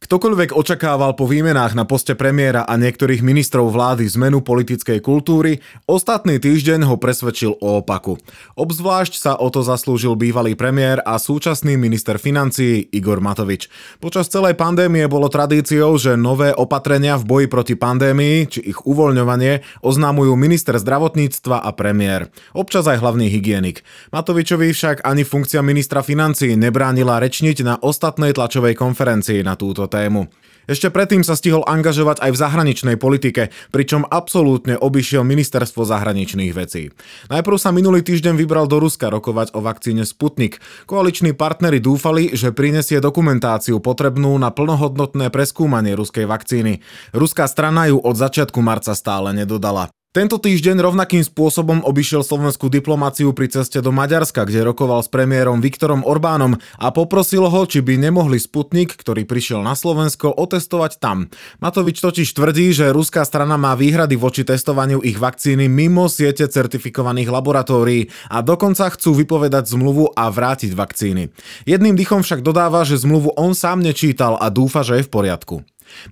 Ktokoľvek očakával po výmenách na poste premiéra a niektorých ministrov vlády zmenu politickej kultúry, ostatný týždeň ho presvedčil o opaku. Obzvlášť sa o to zaslúžil bývalý premiér a súčasný minister financií Igor Matovič. Počas celej pandémie bolo tradíciou, že nové opatrenia v boji proti pandémii, či ich uvoľňovanie, oznámujú minister zdravotníctva a premiér. Občas aj hlavný hygienik. Matovičovi však ani funkcia ministra financií nebránila rečniť na ostatnej tlačovej konferencii na túto tému. Ešte predtým sa stihol angažovať aj v zahraničnej politike, pričom absolútne obišiel ministerstvo zahraničných vecí. Najprv sa minulý týždeň vybral do Ruska rokovať o vakcíne Sputnik. Koaliční partneri dúfali, že prinesie dokumentáciu potrebnú na plnohodnotné preskúmanie ruskej vakcíny. Ruská strana ju od začiatku marca stále nedodala. Tento týždeň rovnakým spôsobom obišiel slovenskú diplomáciu pri ceste do Maďarska, kde rokoval s premiérom Viktorom Orbánom a poprosil ho, či by nemohli Sputnik, ktorý prišiel na Slovensko, otestovať tam. Matovič totiž tvrdí, že ruská strana má výhrady voči testovaniu ich vakcíny mimo siete certifikovaných laboratórií a dokonca chcú vypovedať zmluvu a vrátiť vakcíny. Jedným dychom však dodáva, že zmluvu on sám nečítal a dúfa, že je v poriadku.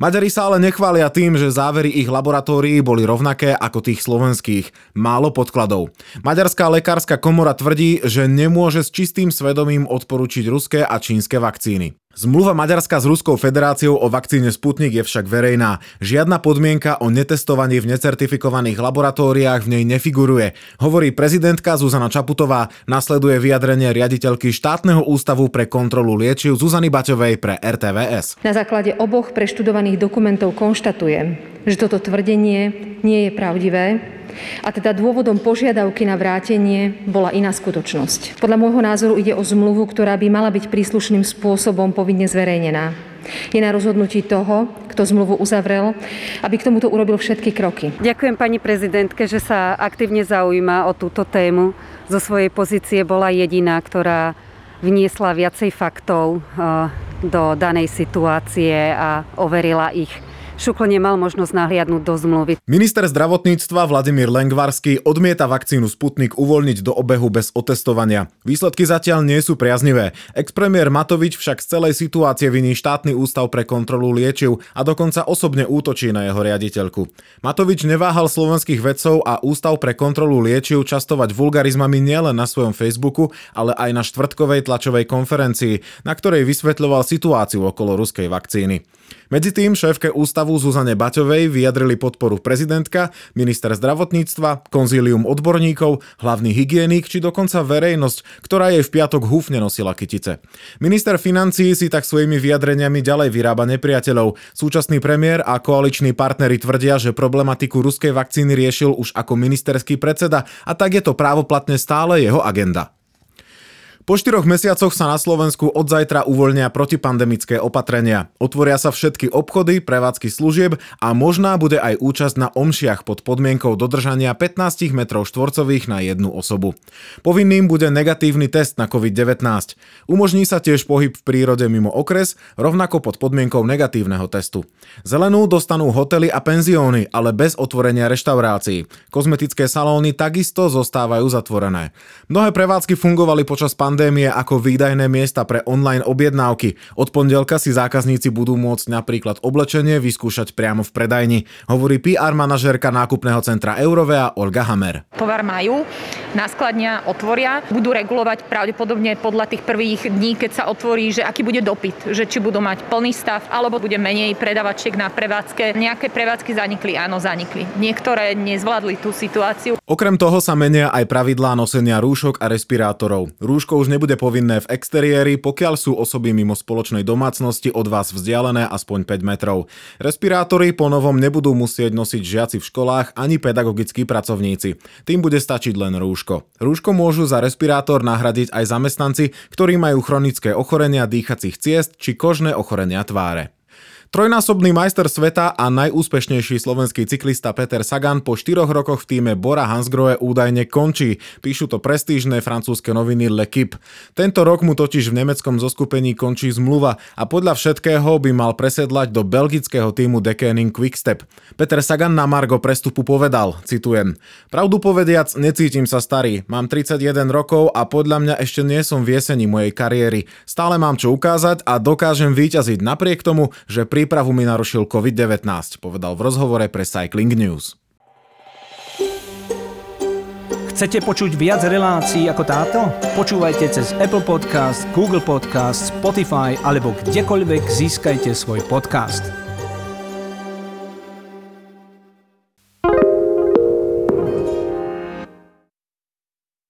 Maďari sa ale nechvália tým, že závery ich laboratórií boli rovnaké ako tých slovenských. Málo podkladov. Maďarská lekárska komora tvrdí, že nemôže s čistým svedomím odporučiť ruské a čínske vakcíny. Zmluva Maďarska s Ruskou federáciou o vakcíne Sputnik je však verejná. Žiadna podmienka o netestovaní v necertifikovaných laboratóriách v nej nefiguruje, hovorí prezidentka Zuzana Čaputová, nasleduje vyjadrenie riaditeľky Štátneho ústavu pre kontrolu liečiv Zuzany Baťovej pre RTVS. Na základe oboch preštudovaných dokumentov konštatujem, že toto tvrdenie nie je pravdivé a teda dôvodom požiadavky na vrátenie bola iná skutočnosť. Podľa môjho názoru ide o zmluvu, ktorá by mala byť príslušným spôsobom povinne zverejnená. Je na rozhodnutí toho, kto zmluvu uzavrel, aby k tomuto urobil všetky kroky. Ďakujem pani prezidentke, že sa aktívne zaujíma o túto tému. Zo svojej pozície bola jediná, ktorá vniesla viacej faktov do danej situácie a overila ich. Šukl nemal možnosť nahliadnúť do zmluvy. Minister zdravotníctva Vladimír Lengvarský odmieta vakcínu Sputnik uvoľniť do obehu bez otestovania. Výsledky zatiaľ nie sú priaznivé. Expremiér Matovič však z celej situácie viní Štátny ústav pre kontrolu liečiv a dokonca osobne útočí na jeho riaditeľku. Matovič neváhal slovenských vedcov a Ústav pre kontrolu liečiv častovať vulgarizmami nielen na svojom Facebooku, ale aj na štvrtkovej tlačovej konferencii, na ktorej vysvetľoval situáciu okolo ruskej vakcíny. Medzitým šéfke ústavu Zuzane Baťovej vyjadrili podporu prezidentka, minister zdravotníctva, konzílium odborníkov, hlavný hygienik či dokonca verejnosť, ktorá jej v piatok húfne nosila kytice. Minister financií si tak svojimi vyjadreniami ďalej vyrába nepriateľov. Súčasný premiér a koaliční partneri tvrdia, že problematiku ruskej vakcíny riešil už ako ministerský predseda a tak je to právoplatne stále jeho agenda. Po 4 mesiacoch sa na Slovensku od zajtra uvoľnia protipandemické opatrenia. Otvoria sa všetky obchody, prevádzky služieb a možná bude aj účasť na omšiach pod podmienkou dodržania 15 metrov štvorcových na jednu osobu. Povinným bude negatívny test na COVID-19. Umožní sa tiež pohyb v prírode mimo okres, rovnako pod podmienkou negatívneho testu. Zelenú dostanú hotely a penzióny, ale bez otvorenia reštaurácií. Kozmetické salóny takisto zostávajú zatvorené. Mnohé prevádzky fungovali počas pandémie ako výdajné miesta pre online objednávky. Od pondelka si zákazníci budú môcť napríklad oblečenie vyskúšať priamo v predajni, hovorí PR manažérka nákupného centra Eurovea Olga Hammer. Tovar majú, náskladňa otvoria, budú regulovať pravdepodobne podľa tých prvých dní, keď sa otvorí, že aký bude dopyt, že či budú mať plný stav, alebo bude menej predavačiek na prevádzke. Nejaké prevádzky zanikli, áno, zanikli. Niektoré nezvládli tú situáciu. Okrem toho sa menia aj pravidlá nosenia rúšok a respirátorov. Rúško už nebude povinné v exteriéri, pokiaľ sú osoby mimo spoločnej domácnosti od vás vzdialené aspoň 5 metrov. Respirátory po novom nebudú musieť nosiť žiaci v školách ani pedagogickí pracovníci. Tým bude stačiť len rúško. Rúško môžu za respirátor nahradiť aj zamestnanci, ktorí majú chronické ochorenia dýchacích ciest či kožné ochorenia tváre. Trojnásobný majster sveta a najúspešnejší slovenský cyklista Peter Sagan po 4 rokoch v tíme Bora Hansgrohe údajne končí, píšu to prestížne francúzske noviny L'Équipe. Tento rok mu totiž v nemeckom zoskupení končí zmluva a podľa všetkého by mal presedlať do belgického týmu Deceuninck Quick-Step. Peter Sagan na margo prestupu povedal, citujem: "Pravdu povediac, necítim sa starý, mám 31 rokov a podľa mňa ešte nie som v jeseni mojej kariéry. Stále mám čo ukázať a dokážem víťaziť napriek tomu, že prípravu mi narušil COVID-19, povedal v rozhovore pre Cycling News. Chcete počuť viac relácií ako táto? Počúvajte cez Apple Podcast, Google Podcast, Spotify alebo kdekoľvek získajte svoj podcast.